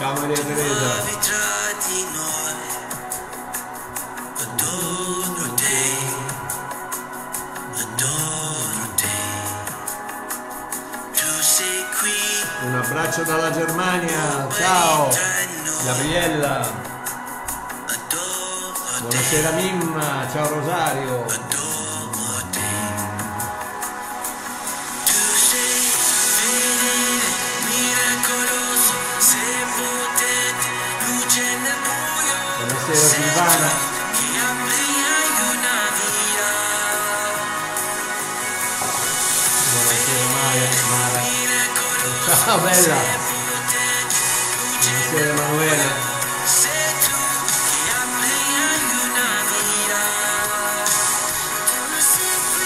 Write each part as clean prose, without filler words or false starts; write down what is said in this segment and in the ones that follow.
Ciao Maria Teresa. Un abbraccio dalla Germania, ciao Gabriella, buonasera Mimma, ciao Rosario. Buonasera Silvana. Ciao bella! Buonasera Emanuele!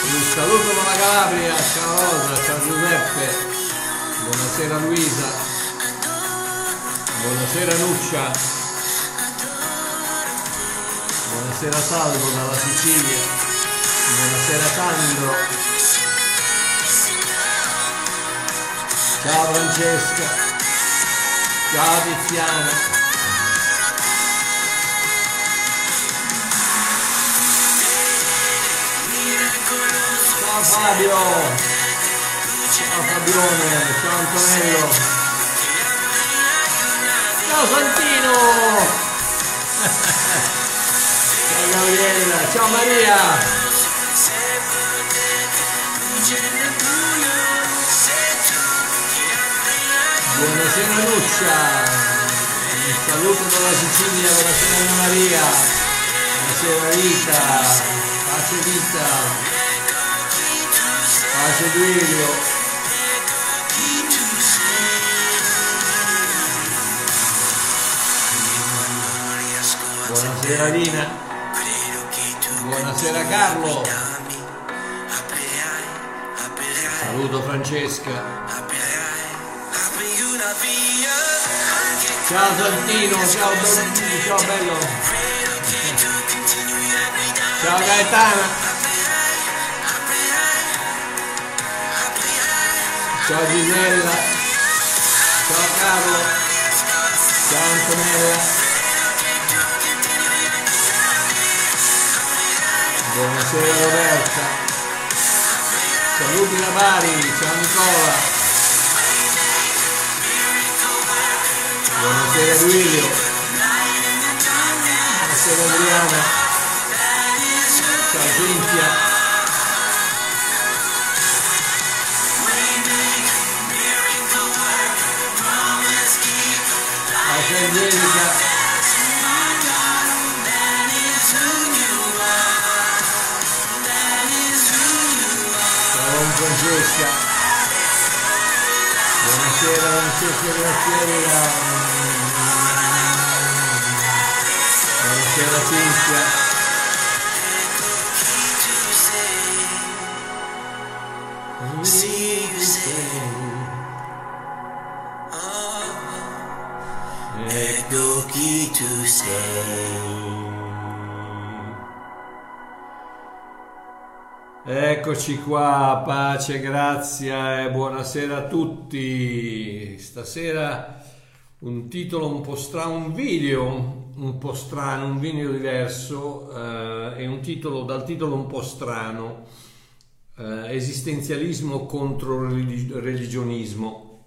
Un saluto dalla Calabria, ciao Rosa, ciao Giuseppe! Buonasera Luisa! Buonasera Nuccia! Buonasera Salvo dalla Sicilia! Buonasera Sandro! Ciao Francesca, ciao Tiziana. Ciao Fabio, ciao Fabione, ciao Antonello, ciao Santino, ciao Gabriella, ciao Maria. Buonasera Luccia, un saluto dalla Sicilia, buonasera Anna Maria, buonasera Rita, pace Vita, pace Duilio. Buonasera Rina, buonasera Carlo, saluto Francesca. Ciao Santino, ciao Dorotino, ciao bello. Ciao Gaetana. Ciao Gisella. Ciao Carlo. Ciao Antonella. Buonasera Roberta. Saluti da Bari, ciao Nicola. Buonasera Duilio, buonasera Adriana, ciao Cinzia, ciao Angelica, ciao Francesca, buonasera Francesca, buonasera. Buonasera Cinzia. Ecco chi tu sei. Eccoci qua, pace, grazia e buonasera a tutti. Stasera un titolo un po' strano, un video un po' strano, un video diverso e un titolo, dal titolo un po' strano, esistenzialismo contro religionismo.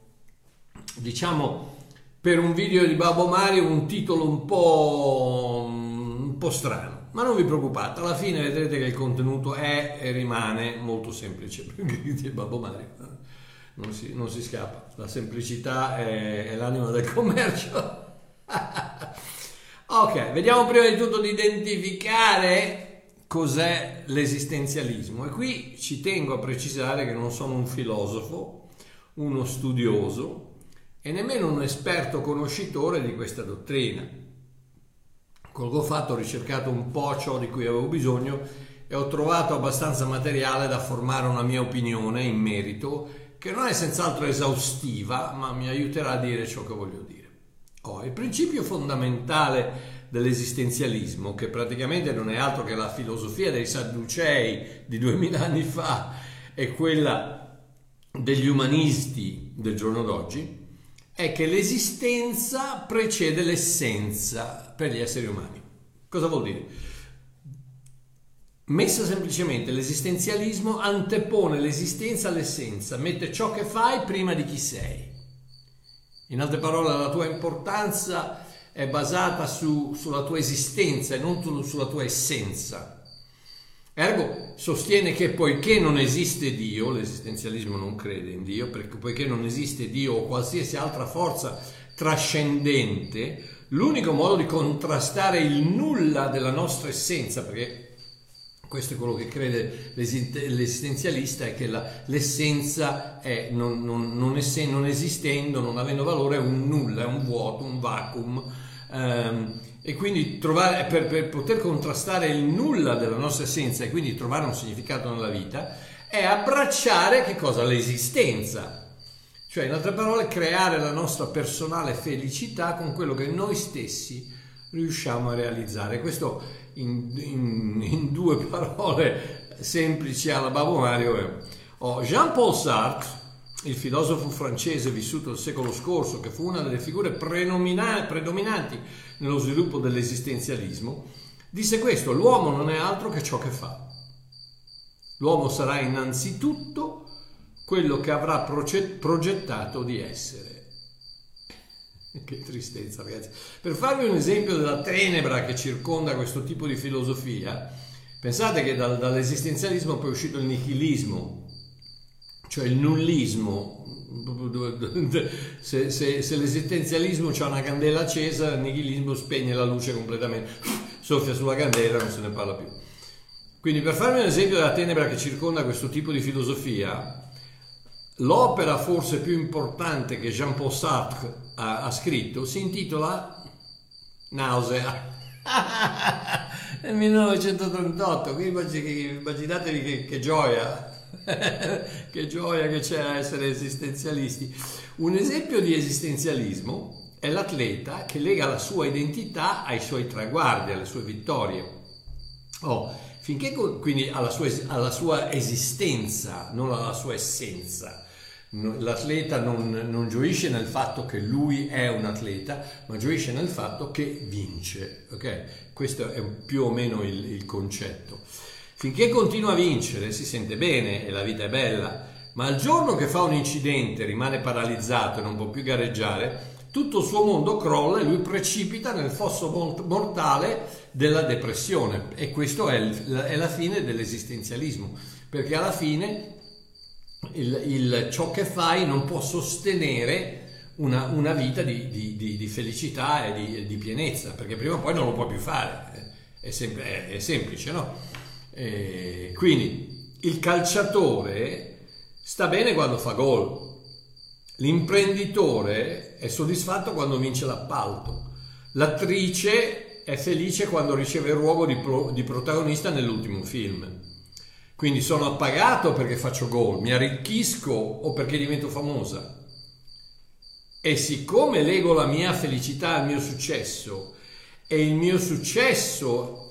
Diciamo, per un video di Babbo Mario un titolo un po' strano, ma non vi preoccupate, alla fine vedrete che il contenuto è e rimane molto semplice, perché Babbo Mario non si scappa, la semplicità è l'anima del commercio. Ok, vediamo prima di tutto di identificare cos'è l'esistenzialismo, e qui ci tengo a precisare che non sono un filosofo, uno studioso e nemmeno un esperto conoscitore di questa dottrina. Col fatto ho ricercato un po' ciò di cui avevo bisogno e ho trovato abbastanza materiale da formare una mia opinione in merito, che non è senz'altro esaustiva, ma mi aiuterà a dire ciò che voglio dire. Il principio fondamentale dell'esistenzialismo, che praticamente non è altro che la filosofia dei Sadducei di 2000 anni fa e quella degli umanisti del giorno d'oggi, è che l'esistenza precede l'essenza per gli esseri umani. Cosa vuol dire? Messa semplicemente, l'esistenzialismo antepone l'esistenza all'essenza, mette ciò che fai prima di chi sei. In altre parole, la tua importanza è basata sulla tua esistenza e non sulla tua essenza. Ergo sostiene che poiché non esiste Dio, l'esistenzialismo non crede in Dio, perché poiché non esiste Dio o qualsiasi altra forza trascendente, l'unico modo di contrastare il nulla della nostra essenza, perché questo è quello che crede l'esistenzialista, è che l'essenza è, non esistendo, non avendo valore, è un nulla, è un vuoto, un vacuum. E quindi trovare, per poter contrastare il nulla della nostra essenza e quindi trovare un significato nella vita, è abbracciare che cosa? L'esistenza, cioè in altre parole creare la nostra personale felicità con quello che noi stessi riusciamo a realizzare. Questo in due parole semplici alla Babbo Mario. Jean-Paul Sartre, il filosofo francese vissuto nel secolo scorso, che fu una delle figure predominanti nello sviluppo dell'esistenzialismo, disse questo: l'uomo non è altro che ciò che fa. L'uomo sarà innanzitutto quello che avrà progettato di essere. Che tristezza, ragazzi. Per farvi un esempio della tenebra che circonda questo tipo di filosofia, pensate che dall'esistenzialismo poi è uscito il nichilismo, cioè il nullismo. Se l'esistenzialismo c'ha una candela accesa, il nichilismo spegne la luce completamente, soffia sulla candela e non se ne parla più. Quindi, per farvi un esempio della tenebra che circonda questo tipo di filosofia, l'opera forse più importante che Jean-Paul Sartre ha scritto si intitola Nausea, nel 1938, quindi immaginatevi che gioia, che gioia che c'è a essere esistenzialisti. Un esempio di esistenzialismo è l'atleta che lega la sua identità ai suoi traguardi, alle sue vittorie. Finché quindi alla sua esistenza, non alla sua essenza. L'atleta non gioisce nel fatto che lui è un atleta, ma gioisce nel fatto che vince. Okay? Questo è più o meno il concetto. Finché continua a vincere si sente bene e la vita è bella, ma il giorno che fa un incidente, rimane paralizzato e non può più gareggiare, tutto il suo mondo crolla e lui precipita nel fosso mortale della depressione. E questo è la fine dell'esistenzialismo, perché alla fine ciò che fai non può sostenere una vita di felicità e di pienezza, perché prima o poi non lo puoi più fare. È semplice, no? Quindi il calciatore sta bene quando fa gol, l'imprenditore è soddisfatto quando vince l'appalto, l'attrice è felice quando riceve il ruolo di protagonista nell'ultimo film. Quindi sono appagato perché faccio gol, mi arricchisco o perché divento famosa. E siccome lego la mia felicità al mio successo e il mio successo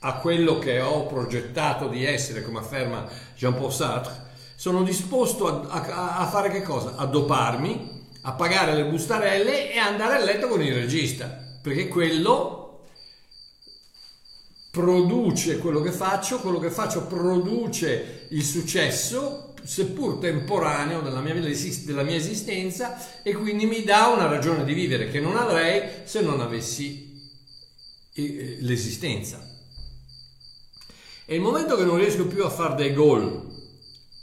a quello che ho progettato di essere, come afferma Jean-Paul Sartre, sono disposto a fare che cosa? A doparmi, a pagare le bustarelle e andare a letto con il regista, perché quello produce quello che faccio produce il successo, seppur temporaneo, della mia esistenza, e quindi mi dà una ragione di vivere che non avrei se non avessi l'esistenza. E il momento che non riesco più a fare dei gol,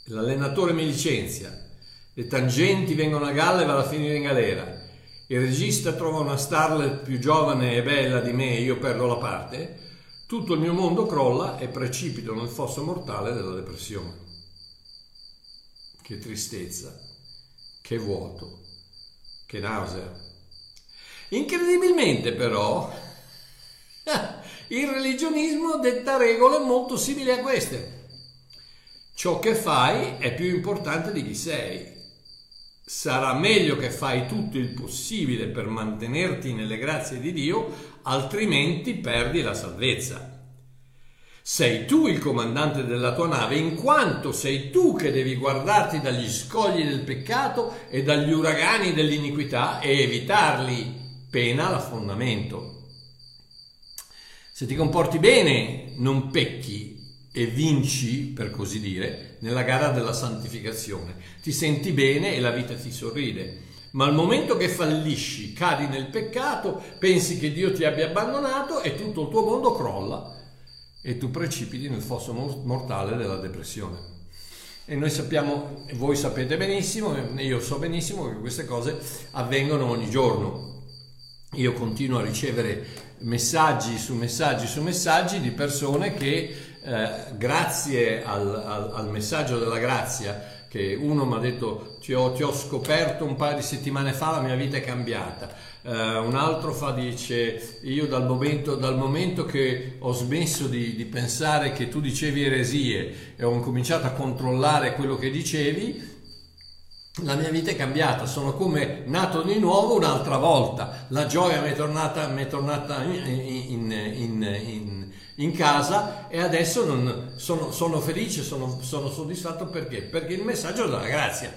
l'allenatore mi licenzia, le tangenti vengono a galla e vado a finire in galera, il regista trova una starlet più giovane e bella di me e io perdo la parte, tutto il mio mondo crolla e precipito nel fosso mortale della depressione. Che tristezza, che vuoto, che nausea. Incredibilmente però il religionismo detta regole molto simili a queste. Ciò che fai è più importante di chi sei. Sarà meglio che fai tutto il possibile per mantenerti nelle grazie di Dio, altrimenti perdi la salvezza. sei tu il comandante della tua nave, in quanto sei tu che devi guardarti dagli scogli del peccato e dagli uragani dell'iniquità e evitarli, pena l'affondamento. Se ti comporti bene, non pecchi e vinci, per così dire, nella gara della santificazione. Ti senti bene e la vita ti sorride. Ma al momento che fallisci, cadi nel peccato, pensi che Dio ti abbia abbandonato e tutto il tuo mondo crolla. E tu precipiti nel fosso mortale della depressione. E noi sappiamo, voi sapete benissimo, io so benissimo che queste cose avvengono ogni giorno. Io continuo a ricevere messaggi di persone che grazie al messaggio della grazia, che uno mi ha detto ti ho scoperto un paio di settimane fa, la mia vita è cambiata, un altro dice io dal momento che ho smesso di pensare che tu dicevi eresie e ho cominciato a controllare quello che dicevi, la mia vita è cambiata, sono come nato di nuovo un'altra volta, la gioia mi è tornata in casa e adesso non sono felice, sono soddisfatto. Perché il messaggio della grazia,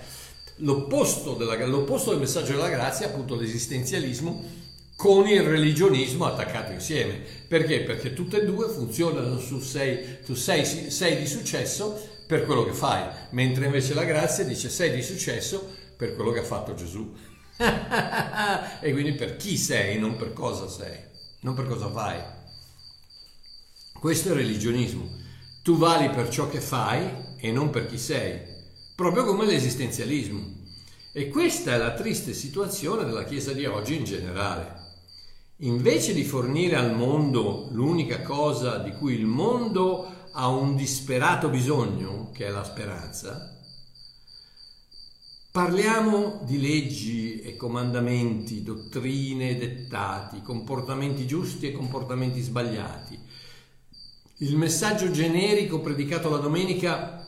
l'opposto del messaggio della grazia, appunto l'esistenzialismo con il religionismo attaccato insieme. Perché tutte e due funzionano su sei di successo per quello che fai, mentre invece la grazia dice sei di successo per quello che ha fatto Gesù e quindi per chi sei, non per cosa sei, non per cosa fai. Questo è il religionismo. Tu vali per ciò che fai e non per chi sei, proprio come l'esistenzialismo. E questa è la triste situazione della Chiesa di oggi in generale. Invece di fornire al mondo l'unica cosa di cui il mondo ha un disperato bisogno, che è la speranza, parliamo di leggi e comandamenti, dottrine, dettati, comportamenti giusti e comportamenti sbagliati. Il messaggio generico predicato la domenica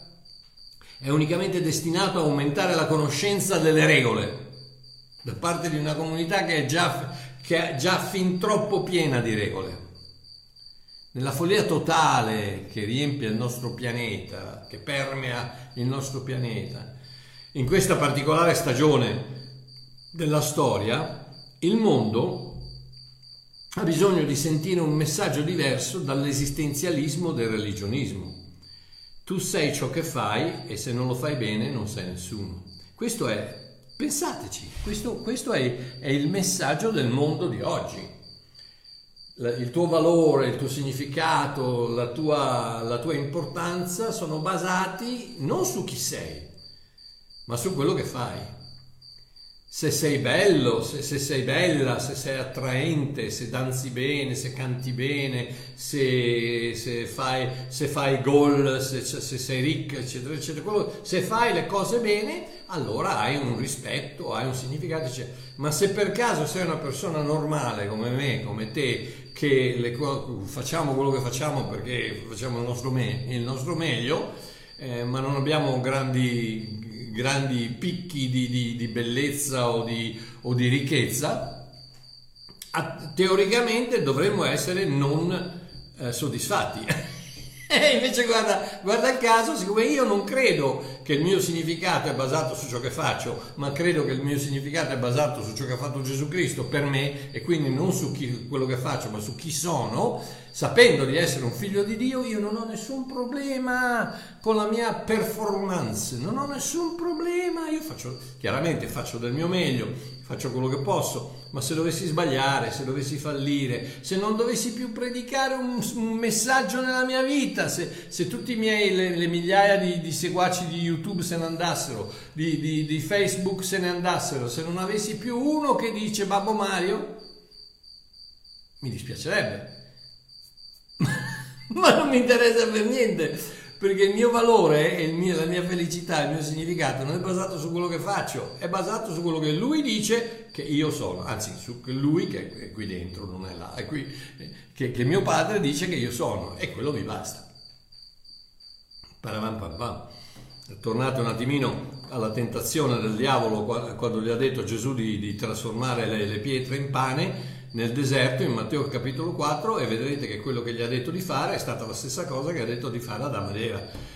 è unicamente destinato a aumentare la conoscenza delle regole da parte di una comunità che è già fin troppo piena di regole. Nella follia totale che riempie il nostro pianeta, che permea il nostro pianeta, in questa particolare stagione della storia, il mondo ha bisogno di sentire un messaggio diverso dall'esistenzialismo del religionismo. Tu sei ciò che fai e se non lo fai bene non sei nessuno. Questo è, pensateci, questo è il messaggio del mondo di oggi. Il tuo valore, il tuo significato, la tua importanza sono basati non su chi sei, ma su quello che fai. Se sei bello, se sei bella, se sei attraente, se danzi bene, se canti bene, se fai gol, se sei ricca, eccetera, eccetera. Se fai le cose bene, allora hai un rispetto, hai un significato, eccetera. Ma se per caso sei una persona normale come me, come te, che facciamo quello che facciamo perché facciamo il nostro meglio, ma non abbiamo grandi picchi di bellezza o di ricchezza, teoricamente dovremmo essere non soddisfatti. E invece guarda il caso, siccome io non credo che il mio significato è basato su ciò che faccio, ma credo che il mio significato è basato su ciò che ha fatto Gesù Cristo per me, e quindi non su quello che faccio, ma su chi sono, sapendo di essere un figlio di Dio, io non ho nessun problema con la mia performance, non ho nessun problema, io faccio del mio meglio, faccio quello che posso, ma se dovessi sbagliare, se dovessi fallire, se non dovessi più predicare un messaggio nella mia vita, se tutti i miei, le migliaia di seguaci di YouTube se ne andassero, di Facebook se ne andassero, se non avessi più uno che dice Babbo Mario, mi dispiacerebbe. Ma non mi interessa per niente, perché il mio valore, la mia felicità, il mio significato non è basato su quello che faccio, è basato su quello che lui dice che io sono, anzi su lui che è qui dentro, non è là, è qui, che mio padre dice che io sono, e quello mi basta. Paravan paravan. Tornate un attimino alla tentazione del diavolo quando gli ha detto Gesù di trasformare le pietre in pane. nel deserto in Matteo capitolo 4 e vedrete che quello che gli ha detto di fare è stata la stessa cosa che ha detto di fare ad Adamo ed Eva.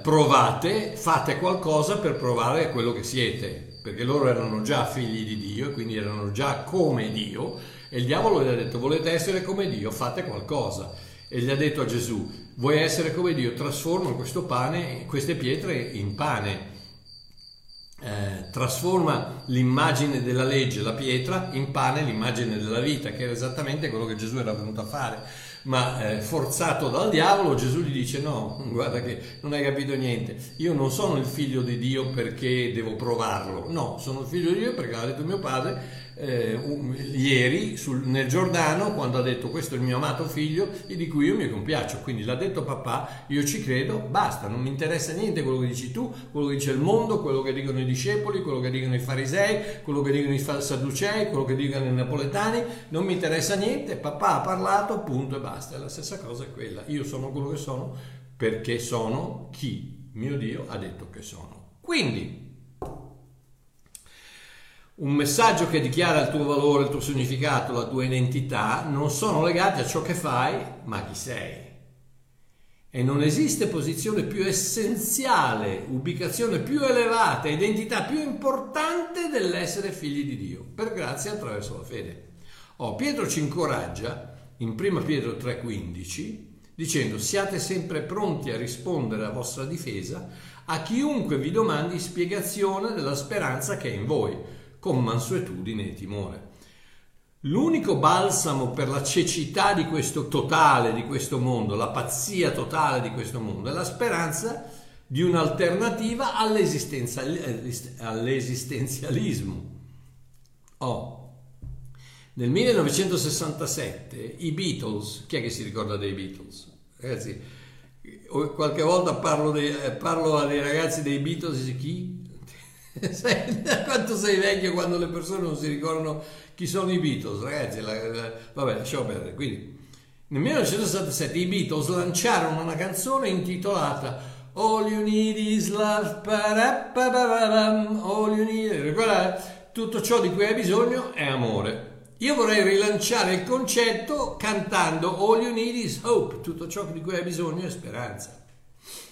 Provate, fate qualcosa per provare quello che siete, perché loro erano già figli di Dio e quindi erano già come Dio, e il diavolo gli ha detto: volete essere come Dio, fate qualcosa. E gli ha detto a Gesù: vuoi essere come Dio? Trasforma questo pane, queste pietre in pane. Trasforma l'immagine della legge, la pietra, in pane, l'immagine della vita, che era esattamente quello che Gesù era venuto a fare. Ma forzato dal diavolo, Gesù gli dice: no, guarda che non hai capito niente, io non sono il figlio di Dio perché devo provarlo, no, sono il figlio di Dio perché l'ha detto mio padre ieri nel Giordano, quando ha detto: questo è il mio amato figlio e di cui io mi compiaccio. Quindi l'ha detto papà, io ci credo, basta, non mi interessa niente quello che dici tu, quello che dice il mondo, quello che dicono i discepoli, quello che dicono i farisei, quello che dicono i sadducei, quello che dicono i napoletani, non mi interessa niente, papà ha parlato, punto e basta. È la stessa cosa, è quella: io sono quello che sono perché sono chi mio Dio ha detto che sono. Quindi un messaggio che dichiara il tuo valore, il tuo significato, la tua identità non sono legati a ciò che fai ma chi sei, e non esiste posizione più essenziale, ubicazione più elevata, identità più importante dell'essere figli di Dio per grazia attraverso la fede. Pietro ci incoraggia in 1 Pietro 3,15 dicendo: siate sempre pronti a rispondere a vostra difesa a chiunque vi domandi spiegazione della speranza che è in voi, con mansuetudine e timore. L'unico balsamo per la cecità di questo totale, di questo mondo, la pazzia totale di questo mondo, è la speranza di un'alternativa all'esistenzialismo. Nel 1967 i Beatles, chi è che si ricorda dei Beatles? Ragazzi, qualche volta parlo a dei ragazzi dei Beatles e chi? Quanto sei vecchio quando le persone non si ricordano chi sono i Beatles, ragazzi? Vabbè, lasciamo perdere. Quindi, nel 1967 i Beatles lanciarono una canzone intitolata All You Need Is Love, All You Need, ricordate? Tutto ciò di cui hai bisogno è amore. Io vorrei rilanciare il concetto cantando All You Need Is Hope, tutto ciò di cui hai bisogno è speranza.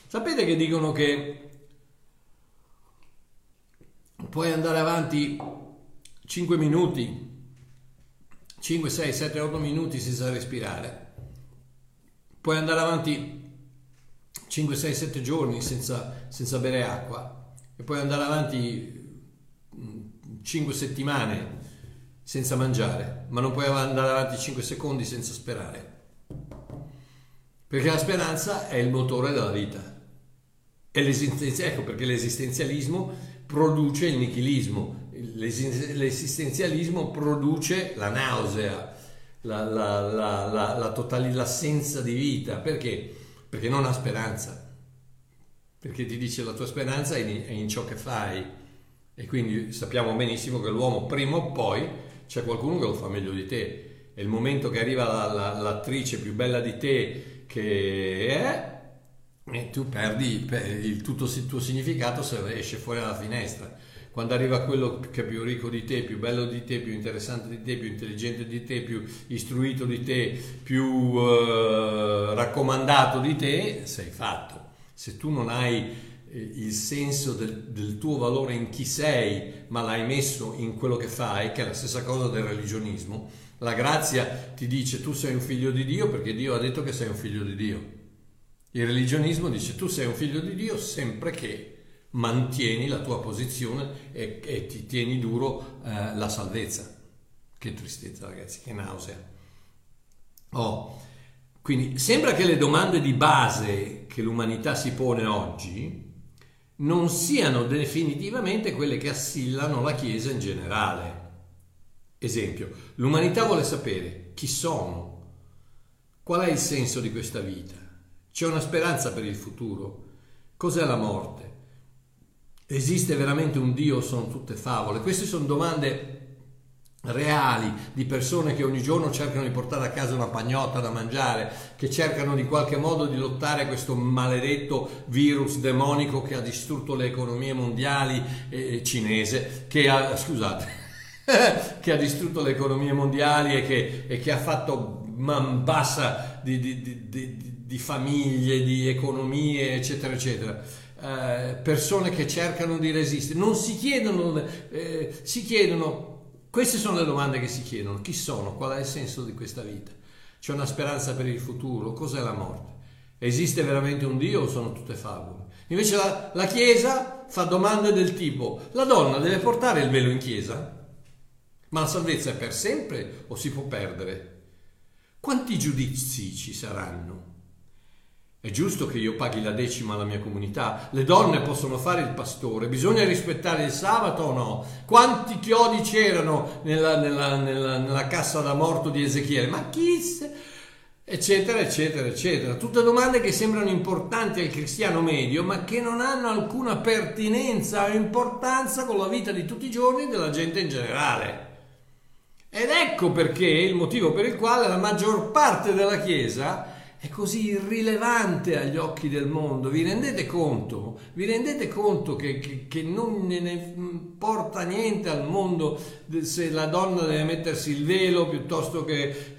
Sapete che dicono che puoi andare avanti 5 minuti, 5, 6, 7, 8 minuti senza respirare, puoi andare avanti 5, 6, 7 giorni senza bere acqua, e puoi andare avanti 5 settimane senza mangiare, ma non puoi andare avanti 5 secondi senza sperare, perché la speranza è il motore della vita. Ecco perché l'esistenzialismo produce il nichilismo, l'esistenzialismo produce la nausea, la totale l'assenza di vita. Perché? Perché non ha speranza, perché ti dice la tua speranza è in ciò che fai, e quindi sappiamo benissimo che l'uomo prima o poi c'è qualcuno che lo fa meglio di te, e il momento che arriva l'attrice più bella di te che è, e tu perdi tutto il tuo significato se esce fuori dalla finestra. Quando arriva quello che è più ricco di te, più bello di te, più interessante di te, più intelligente di te, più istruito di te, più raccomandato di te, sei fatto. Se tu non hai il senso del tuo valore in chi sei, ma l'hai messo in quello che fai, che è la stessa cosa del religionismo. La grazia ti dice: tu sei un figlio di Dio perché Dio ha detto che sei un figlio di Dio. Il religionismo dice: tu sei un figlio di Dio sempre che mantieni la tua posizione e ti tieni duro la salvezza. Che tristezza, ragazzi, che nausea. Quindi sembra che le domande di base che l'umanità si pone oggi non siano definitivamente quelle che assillano la Chiesa in generale. Esempio, l'umanità vuole sapere chi sono, qual è il senso di questa vita, c'è una speranza per il futuro, cos'è la morte, esiste veramente un Dio o sono tutte favole? Queste sono domande reali di persone che ogni giorno cercano di portare a casa una pagnotta da mangiare, che cercano in qualche modo di lottare questo maledetto virus demonico che ha distrutto le economie mondiali cinese, che ha, scusate che ha distrutto le economie mondiali e che ha fatto man bassa di famiglie, di economie, eccetera, eccetera. Persone che cercano di resistere, non si chiedono, queste sono le domande che si chiedono: chi sono, qual è il senso di questa vita, c'è una speranza per il futuro, cos'è la morte, esiste veramente un Dio o sono tutte favole? Invece la Chiesa fa domande del tipo: la donna deve portare il velo in chiesa, ma la salvezza è per sempre o si può perdere? Quanti giudizi ci saranno? È giusto che io paghi la decima alla mia comunità? Le donne possono fare il pastore? Bisogna rispettare il sabato o no? Quanti chiodi c'erano nella cassa da morto di Ezechiele? Ma chi? Eccetera, eccetera, eccetera. Tutte domande che sembrano importanti al cristiano medio, ma che non hanno alcuna pertinenza o importanza con la vita di tutti i giorni della gente in generale. Ed ecco perché il motivo per il quale la maggior parte della Chiesa è così irrilevante agli occhi del mondo. Vi rendete conto? Vi rendete conto che non ne importa niente al mondo se la donna deve mettersi il velo piuttosto che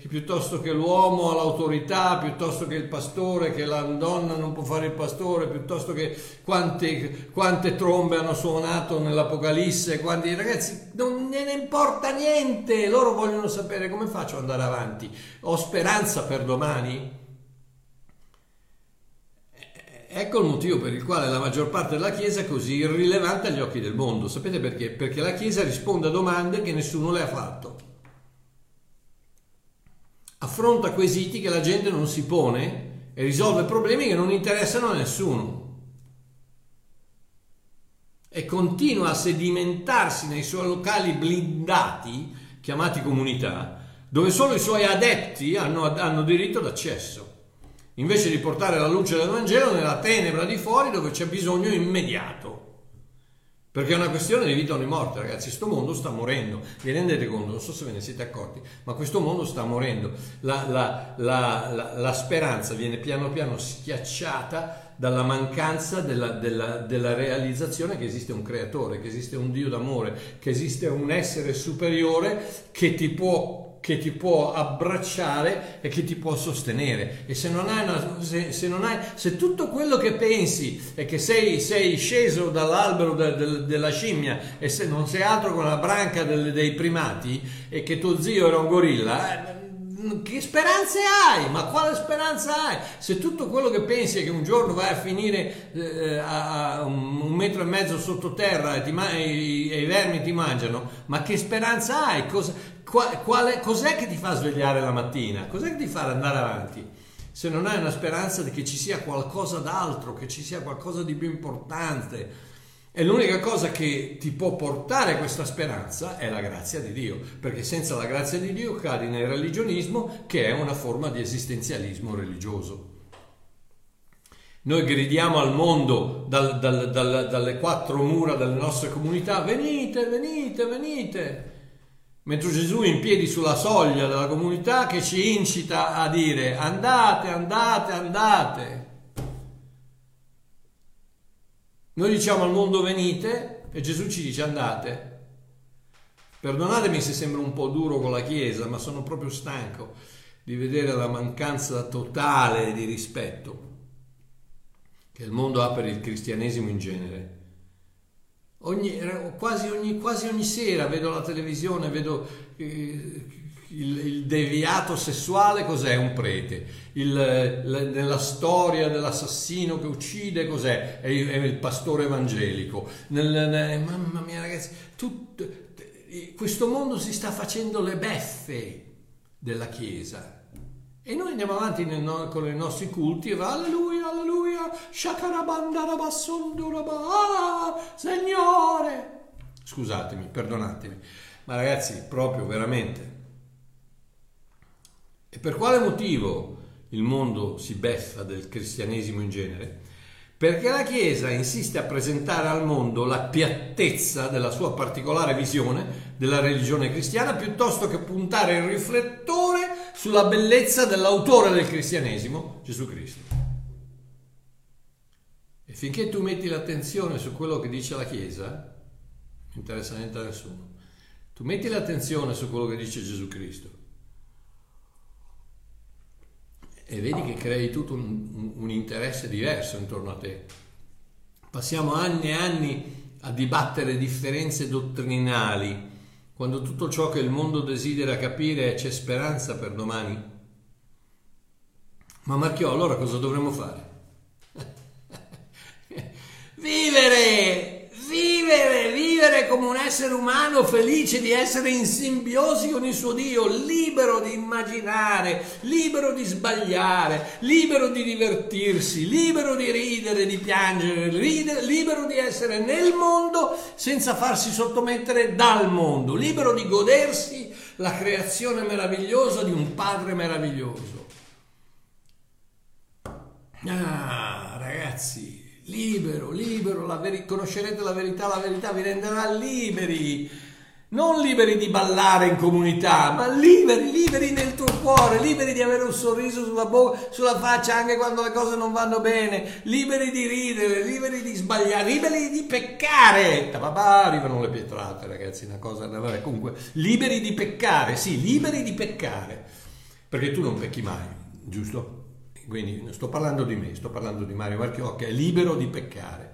l'uomo ha l'autorità, piuttosto che il pastore, che la donna non può fare il pastore, piuttosto che quante trombe hanno suonato nell'Apocalisse, quanti ragazzi, non ne importa niente. Loro vogliono sapere: come faccio ad andare avanti? Ho speranza per domani? Ecco il motivo per il quale la maggior parte della Chiesa è così irrilevante agli occhi del mondo. Sapete perché? Perché la Chiesa risponde a domande che nessuno le ha fatto. Affronta quesiti che la gente non si pone e risolve problemi che non interessano a nessuno. E continua a sedimentarsi nei suoi locali blindati, chiamati comunità, dove solo i suoi adepti hanno diritto d'accesso, invece di portare la luce del Vangelo nella tenebra di fuori, dove c'è bisogno immediato, perché è una questione di vita o di morte, ragazzi. Questo mondo sta morendo, vi rendete conto? Non so se ve ne siete accorti, ma questo mondo sta morendo. La speranza viene piano piano schiacciata dalla mancanza della realizzazione che esiste un creatore, che esiste un Dio d'amore, che esiste un essere superiore che ti può abbracciare e che ti può sostenere. E se tutto quello che pensi è che sei sceso dall'albero della scimmia e se non sei altro con la branca dei primati e che tuo zio era un gorilla, che speranze hai? Ma quale speranza hai? Se tutto quello che pensi è che un giorno vai a finire a 1,5 metri sottoterra e i vermi ti mangiano, ma che speranza hai? Cos'è che ti fa svegliare la mattina? Cos'è che ti fa andare avanti? Se non hai una speranza che ci sia qualcosa d'altro, che ci sia qualcosa di più importante. E l'unica cosa che ti può portare questa speranza è la grazia di Dio, perché senza la grazia di Dio cadi nel religionismo, che è una forma di esistenzialismo religioso. Noi gridiamo al mondo dalle quattro mura delle nostre comunità: venite, venite, venite! Mentre Gesù in piedi sulla soglia della comunità che ci incita a dire: andate, andate, andate. Noi diciamo al mondo: venite, e Gesù ci dice: andate. Perdonatemi se sembro un po' duro con la Chiesa, ma sono proprio stanco di vedere la mancanza totale di rispetto che il mondo ha per il cristianesimo in genere. Quasi ogni sera vedo la televisione, vedo il deviato sessuale, cos'è? Un prete. Nella storia dell'assassino che uccide, cos'è? È il pastore evangelico. Mamma mia, ragazzi, questo mondo si sta facendo le beffe della Chiesa. E noi andiamo avanti con i nostri culti e va: alleluia, alleluia, shakarabandarabassonduraba, Signore. Scusatemi, perdonatemi, ma ragazzi, proprio veramente. E per quale motivo il mondo si beffa del cristianesimo in genere? Perché la Chiesa insiste a presentare al mondo la piattezza della sua particolare visione della religione cristiana, piuttosto che puntare il riflettore sulla bellezza dell'autore del cristianesimo, Gesù Cristo. E finché tu metti l'attenzione su quello che dice la Chiesa, non interessa niente a nessuno. Tu metti l'attenzione su quello che dice Gesù Cristo e vedi che crei tutto un interesse diverso intorno a te. Passiamo anni e anni a dibattere differenze dottrinali, quando tutto ciò che il mondo desidera capire è: c'è speranza per domani? Ma Marchiò, allora cosa dovremmo fare? Vivere! Vivere! Vivere come un essere umano felice di essere in simbiosi con il suo Dio, libero di immaginare, libero di sbagliare, libero di divertirsi, libero di ridere, di piangere, libero di essere nel mondo senza farsi sottomettere dal mondo, libero di godersi la creazione meravigliosa di un Padre meraviglioso. Ah, ragazzi! Libero, libero, conoscerete la verità vi renderà liberi, non liberi di ballare in comunità, ma liberi, liberi nel tuo cuore, liberi di avere un sorriso sulla bocca, sulla faccia anche quando le cose non vanno bene, liberi di ridere, liberi di sbagliare, liberi di peccare. Papà, arrivano le pietrate, ragazzi, una cosa, vabbè, comunque, liberi di peccare, sì, liberi di peccare, perché tu non pecchi mai, giusto? Quindi sto parlando di me, sto parlando di Mario Marchiò, che è libero di peccare.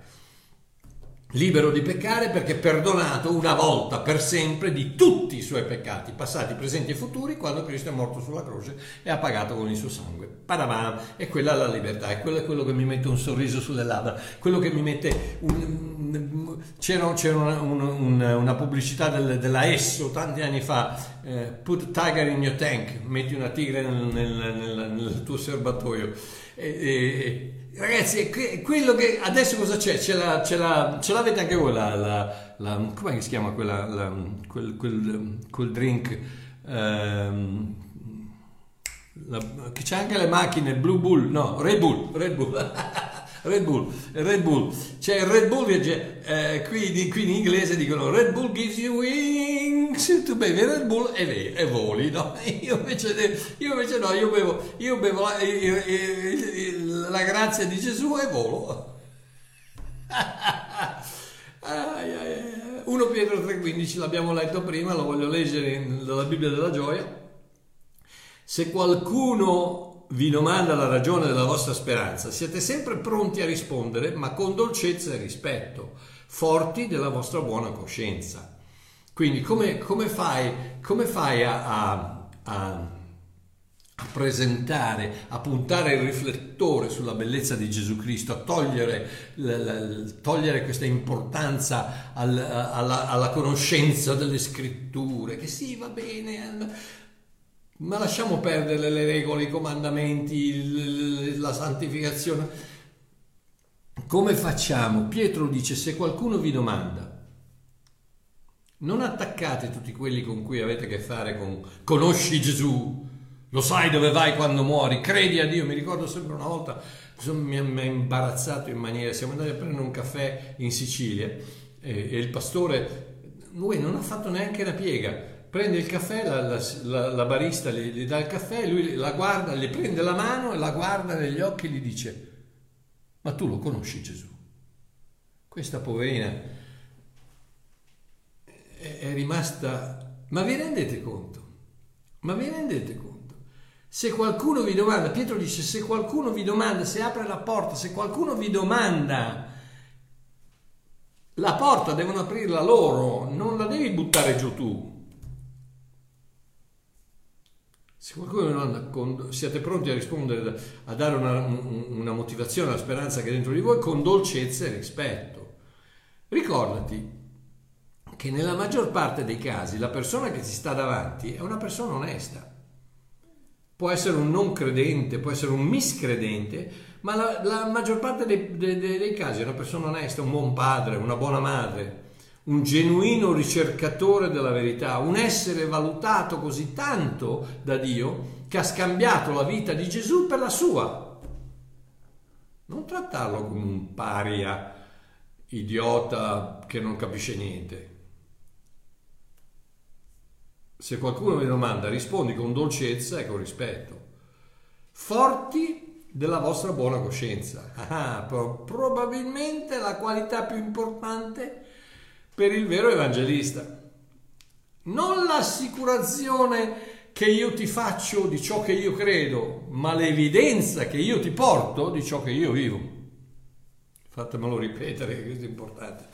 Libero di peccare perché è perdonato una volta per sempre di tutti i suoi peccati, passati, presenti e futuri, quando Cristo è morto sulla croce e ha pagato con il suo sangue. Paravana, è quella la libertà, è quello che mi mette un sorriso sulle labbra, quello che mi mette C'era una pubblicità della Esso tanti anni fa, put tiger in your tank, metti una tigre nel tuo serbatoio. Ragazzi, è quello che adesso cosa c'è? Ce l'avete anche voi come si chiama quel drink? Che c'è anche le macchine, Red Bull. Red Bull, c'è il Red Bull che qui in inglese dicono Red Bull gives you wings, tu bevi Red Bull e voli, no? Io bevo la grazia di Gesù e volo. 1 Pietro 3,15 l'abbiamo letto prima, lo voglio leggere dalla Bibbia della Gioia. Se qualcuno vi domanda la ragione della vostra speranza, siete sempre pronti a rispondere, ma con dolcezza e rispetto, forti della vostra buona coscienza. Quindi come fai a presentare, a puntare il riflettore sulla bellezza di Gesù Cristo, a togliere questa importanza alla conoscenza delle scritture, che sì, va bene, ma lasciamo perdere le regole, i comandamenti, la santificazione. Come facciamo? Pietro dice: se qualcuno vi domanda, non attaccate tutti quelli con cui avete a che fare con conosci Gesù, lo sai dove vai quando muori, credi a Dio. Mi ricordo sempre una volta, mi ha imbarazzato in maniera, siamo andati a prendere un caffè in Sicilia e il pastore, lui non ha fatto neanche una piega, prende il caffè, la barista gli dà il caffè, lui la guarda, le prende la mano e la guarda negli occhi e gli dice: ma tu lo conosci Gesù? Questa poverina è rimasta. Ma vi rendete conto? Se qualcuno vi domanda, Pietro dice, se qualcuno vi domanda, se apre la porta, se qualcuno vi domanda, la porta devono aprirla loro, non la devi buttare giù tu. Se qualcuno non siete pronti a rispondere, a dare una motivazione alla speranza che è dentro di voi, con dolcezza e rispetto. Ricordati che nella maggior parte dei casi la persona che ti sta davanti è una persona onesta. Può essere un non credente, può essere un miscredente, ma la maggior parte dei casi è una persona onesta, un buon padre, una buona madre, un genuino ricercatore della verità, un essere valutato così tanto da Dio che ha scambiato la vita di Gesù per la sua. Non trattarlo come un paria, idiota, che non capisce niente. Se qualcuno vi domanda, rispondi con dolcezza e con rispetto. Forti della vostra buona coscienza. Probabilmente la qualità più importante per il vero evangelista. non l'assicurazione che io ti faccio di ciò che io credo, ma l'evidenza che io ti porto di ciò che io vivo. Fatemelo ripetere, che questo è importante.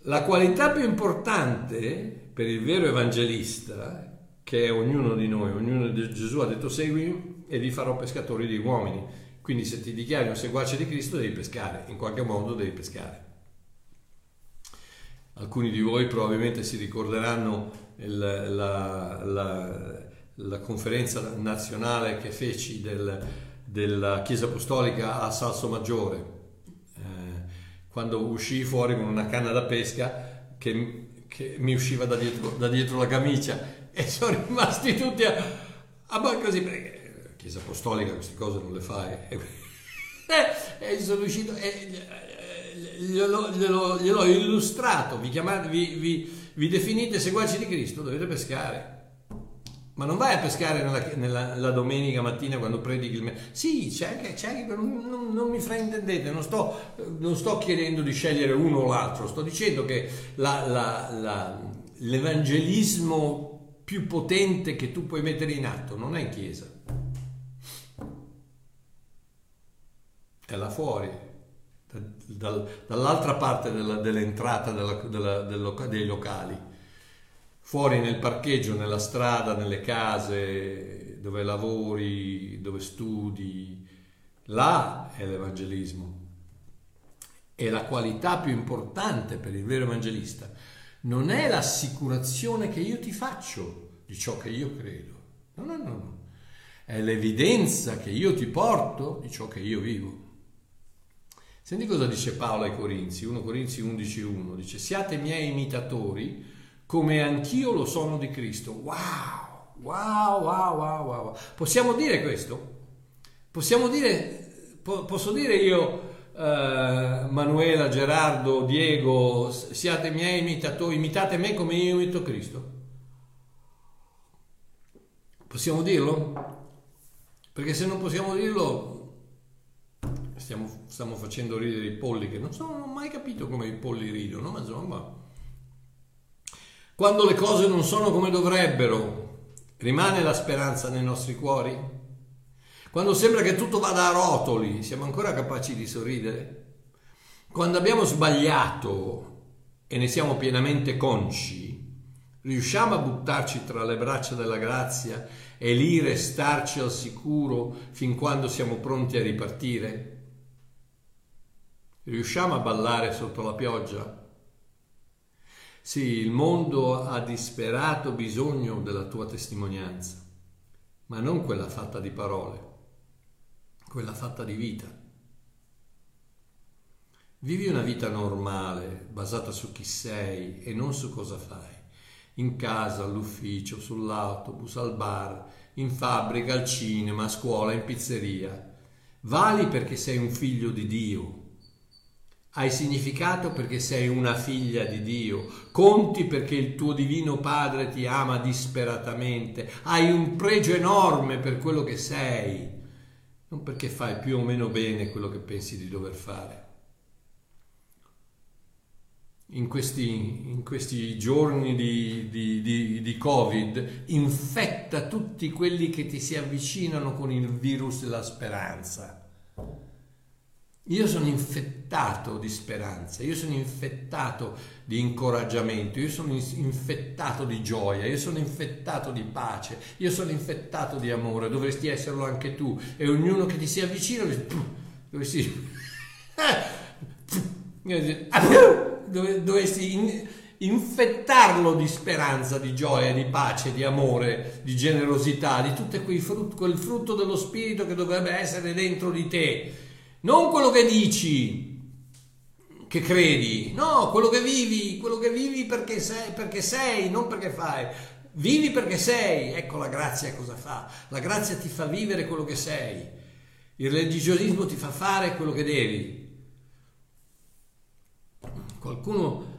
La qualità più importante per il vero evangelista, che è ognuno di noi, ognuno di Gesù ha detto seguimi e vi farò pescatori di uomini. Quindi se ti dichiari un seguace di Cristo devi pescare, in qualche modo devi pescare. Alcuni di voi probabilmente si ricorderanno la conferenza nazionale che feci della Chiesa Apostolica a Salsomaggiore, quando uscii fuori con una canna da pesca che mi usciva da dietro la camicia, e sono rimasti tutti a così, perché la Chiesa Apostolica queste cose non le fa, e sono uscito e gliel'ho illustrato. Vi definite seguaci di Cristo, dovete pescare. Ma non vai a pescare la domenica mattina quando predichi Sì, c'è anche non mi fraintendete, non sto chiedendo di scegliere uno o l'altro, sto dicendo che l'evangelismo più potente che tu puoi mettere in atto non è in chiesa. È là fuori. Dall'altra parte dell'entrata dei locali, fuori nel parcheggio, nella strada, nelle case, dove lavori, dove studi, là è l'evangelismo. E la qualità più importante per il vero evangelista non è l'assicurazione che io ti faccio di ciò che io credo, no, è l'evidenza che io ti porto di ciò che io vivo. Senti cosa dice Paolo ai Corinzi, 1 Corinzi 11:1, dice: siate miei imitatori come anch'io lo sono di Cristo. Wow. Possiamo dire questo? Posso dire io, Manuela, Gerardo, Diego, siate miei imitatori, imitate me come io imito Cristo? Possiamo dirlo? Perché se non possiamo dirlo, stiamo facendo ridere i polli, che non ho mai capito come i polli ridono, ma insomma, quando le cose non sono come dovrebbero, rimane la speranza nei nostri cuori? Quando sembra che tutto vada a rotoli, siamo ancora capaci di sorridere? Quando abbiamo sbagliato e ne siamo pienamente consci, riusciamo a buttarci tra le braccia della grazia e lì restarci al sicuro fin quando siamo pronti a ripartire? Riusciamo a ballare sotto la pioggia? Sì, il mondo ha disperato bisogno della tua testimonianza, ma non quella fatta di parole, quella fatta di vita. Vivi una vita normale, basata su chi sei e non su cosa fai. In casa, all'ufficio, sull'autobus, al bar, in fabbrica, al cinema, a scuola, in pizzeria. Vali perché sei un figlio di Dio. Hai significato perché sei una figlia di Dio. Conti perché il tuo divino Padre ti ama disperatamente. Hai un pregio enorme per quello che sei, non perché fai più o meno bene quello che pensi di dover fare. In questi giorni di Covid, infetta tutti quelli che ti si avvicinano con il virus della speranza. Io sono infettato di speranza, io sono infettato di incoraggiamento, io sono infettato di gioia, io sono infettato di pace, io sono infettato di amore. Dovresti esserlo anche tu, e ognuno che ti si avvicina dovresti infettarlo di speranza, di gioia, di pace, di amore, di generosità, di tutto quel frutto dello spirito che dovrebbe essere dentro di te. Non quello che dici, che credi, no, quello che vivi perché sei, non perché fai. Vivi perché sei. Ecco la grazia cosa fa. La grazia ti fa vivere quello che sei. Il religionismo ti fa fare quello che devi. Qualcuno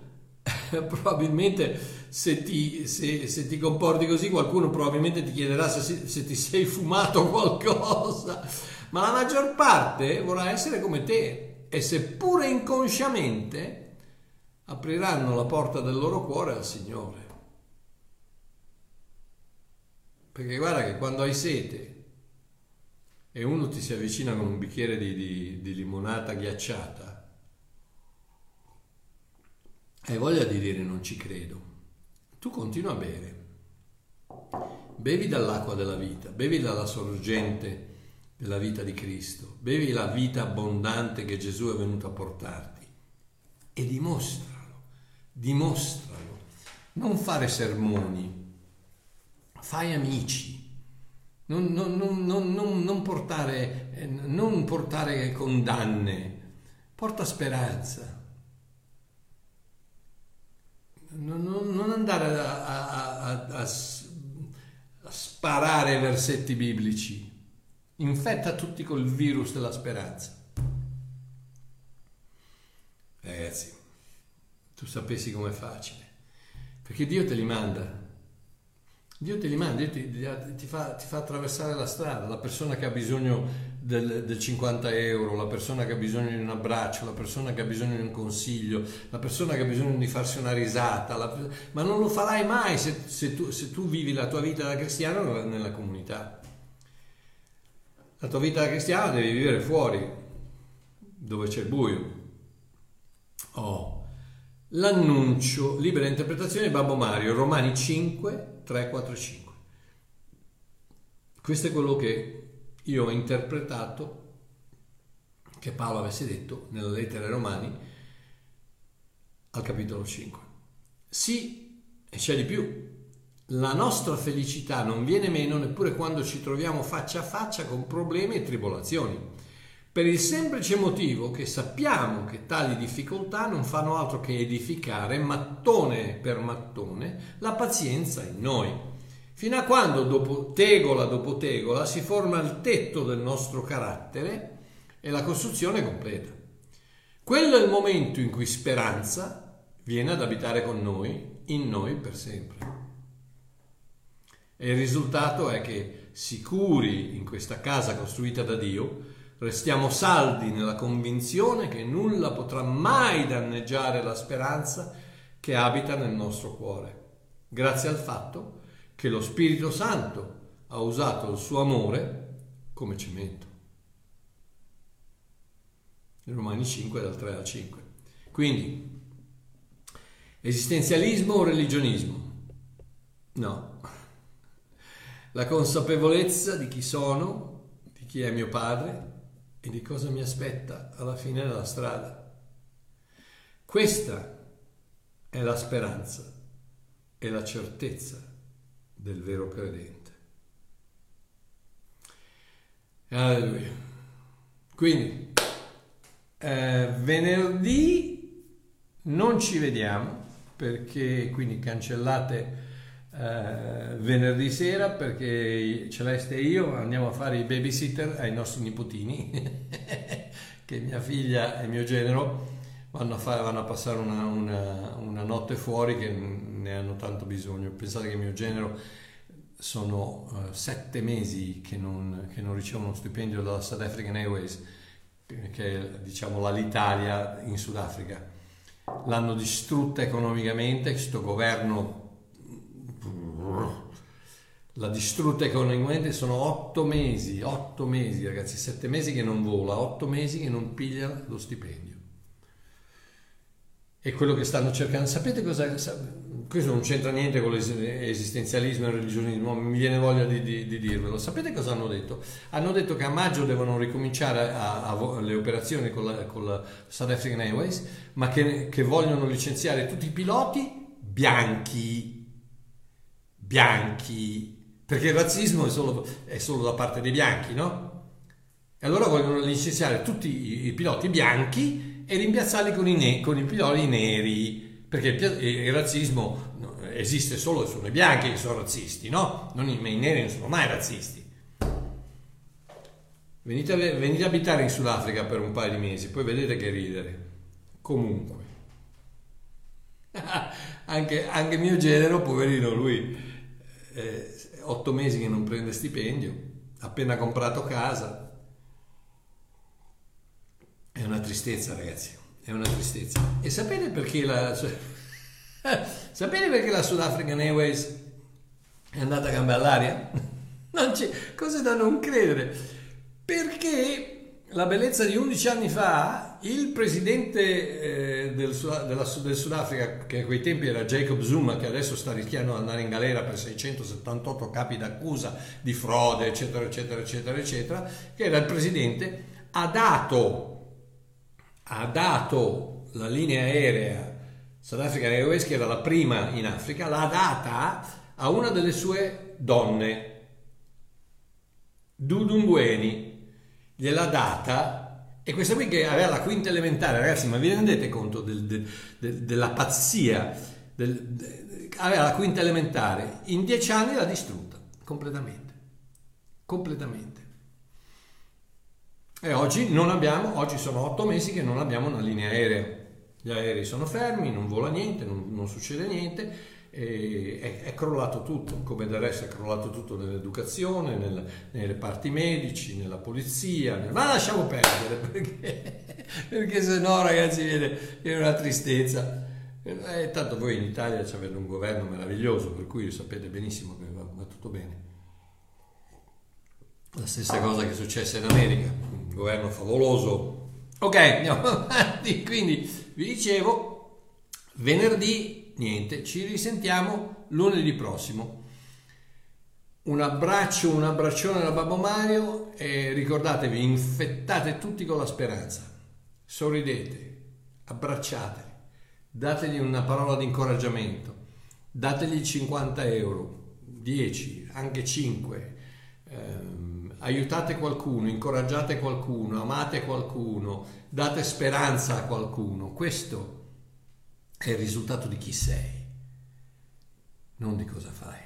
probabilmente, se ti comporti così, qualcuno probabilmente ti chiederà se ti sei fumato qualcosa, ma la maggior parte vorrà essere come te, e seppure inconsciamente apriranno la porta del loro cuore al Signore. Perché guarda che quando hai sete e uno ti si avvicina con un bicchiere di limonata ghiacciata, hai voglia di dire non ci credo, tu continua a bere, bevi dall'acqua della vita, bevi dalla sorgente della vita di Cristo, bevi la vita abbondante che Gesù è venuto a portarti, e dimostralo, non fare sermoni. Fai amici, non portare condanne, porta speranza, non andare a sparare versetti biblici, infetta tutti col virus della speranza. Ragazzi, tu sapessi com'è facile, perché Dio te li manda. Dio te li manda, Dio ti fa attraversare la strada, la persona che ha bisogno del 50 euro, la persona che ha bisogno di un abbraccio, la persona che ha bisogno di un consiglio, la persona che ha bisogno di farsi una risata, ma non lo farai mai se tu vivi la tua vita da cristiano nella comunità. La tua vita da cristiano devi vivere fuori, dove c'è il buio. L'annuncio, libera interpretazione, Babbo Mario, Romani 5, 3, 4, 5. Questo è quello che io ho interpretato che Paolo avesse detto nella lettera ai Romani al capitolo 5. Sì, e c'è di più. La nostra felicità non viene meno neppure quando ci troviamo faccia a faccia con problemi e tribolazioni, per il semplice motivo che sappiamo che tali difficoltà non fanno altro che edificare mattone per mattone la pazienza in noi, fino a quando dopo tegola si forma il tetto del nostro carattere e la costruzione è completa. Quello è il momento in cui speranza viene ad abitare con noi, in noi per sempre. E il risultato è che, sicuri in questa casa costruita da Dio, restiamo saldi nella convinzione che nulla potrà mai danneggiare la speranza che abita nel nostro cuore, grazie al fatto che lo Spirito Santo ha usato il suo amore come cemento. Romani 5, dal 3 al 5. Quindi, esistenzialismo o religionismo? No. La consapevolezza di chi sono, di chi è mio padre, e di cosa mi aspetta alla fine della strada. Questa è la speranza e la certezza del vero credente. Alleluia. Quindi venerdì non ci vediamo, perché quindi cancellate venerdì sera, perché Celeste e io andiamo a fare i babysitter ai nostri nipotini che mia figlia e mio genero vanno a passare una notte fuori, che ne hanno tanto bisogno. Pensate che mio genero sono 7 mesi che non riceve uno stipendio dalla South African Airways, che è, diciamo, l'Alitalia in Sudafrica. L'hanno distrutta economicamente, questo governo la distrutta economicamente. Sono 8 mesi, ragazzi, 7 mesi che non vola, 8 mesi che non piglia lo stipendio. E quello che stanno cercando, sapete cosa? Questo non c'entra niente con l'esistenzialismo e il religionismo, mi viene voglia di dirvelo. Sapete cosa hanno detto? Hanno detto che a maggio devono ricominciare le operazioni con la South African Airways, ma che vogliono licenziare tutti i piloti bianchi, perché il razzismo è solo da parte dei bianchi, no? E allora vogliono licenziare tutti i piloti bianchi e rimpiazzarli con i piloti neri, perché il razzismo esiste solo, sono i bianchi che sono razzisti, no? I neri non sono mai razzisti. Venite a abitare in Sudafrica per un paio di mesi, poi vedete che ridere. Comunque anche mio genero, poverino, lui 8 mesi che non prende stipendio, appena comprato casa. È una tristezza, ragazzi, è una tristezza. E sapete perché la South African Airways è andata a gamba all'aria? Cose da non credere, perché la bellezza di 11 anni fa il presidente del Sudafrica, che a quei tempi era Jacob Zuma, che adesso sta rischiando di andare in galera per 678 capi d'accusa di frode eccetera eccetera eccetera eccetera, che era il presidente, ha dato la linea aerea South African Airways, che era la prima in Africa, l'ha data a una delle sue donne, Dudungeni, gliel'ha data, e questa qui che aveva la quinta elementare, ragazzi, ma vi rendete conto della pazzia? Aveva la quinta elementare, in 10 anni l'ha distrutta completamente. E oggi sono 8 mesi che non abbiamo una linea aerea, gli aerei sono fermi, non vola niente, non succede niente. È crollato tutto, come del resto è crollato tutto nell'educazione, nei reparti medici, nella polizia, ma lasciamo perdere perché sennò, ragazzi, viene una tristezza. E tanto voi in Italia avete un governo meraviglioso, per cui sapete benissimo che va tutto bene. La stessa cosa che è successa in America, un governo favoloso. Ok, andiamo avanti. Quindi vi dicevo, venerdì niente, ci risentiamo lunedì prossimo. Un abbraccio, un abbraccione da Babbo Mario, e ricordatevi, infettate tutti con la speranza, sorridete, abbracciateli, dategli una parola di incoraggiamento, dategli 50 euro, 10, anche 5, aiutate qualcuno, incoraggiate qualcuno, amate qualcuno, date speranza a qualcuno. Questo è il risultato di chi sei, non di cosa fai.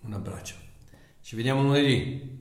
Un abbraccio, ci vediamo lunedì.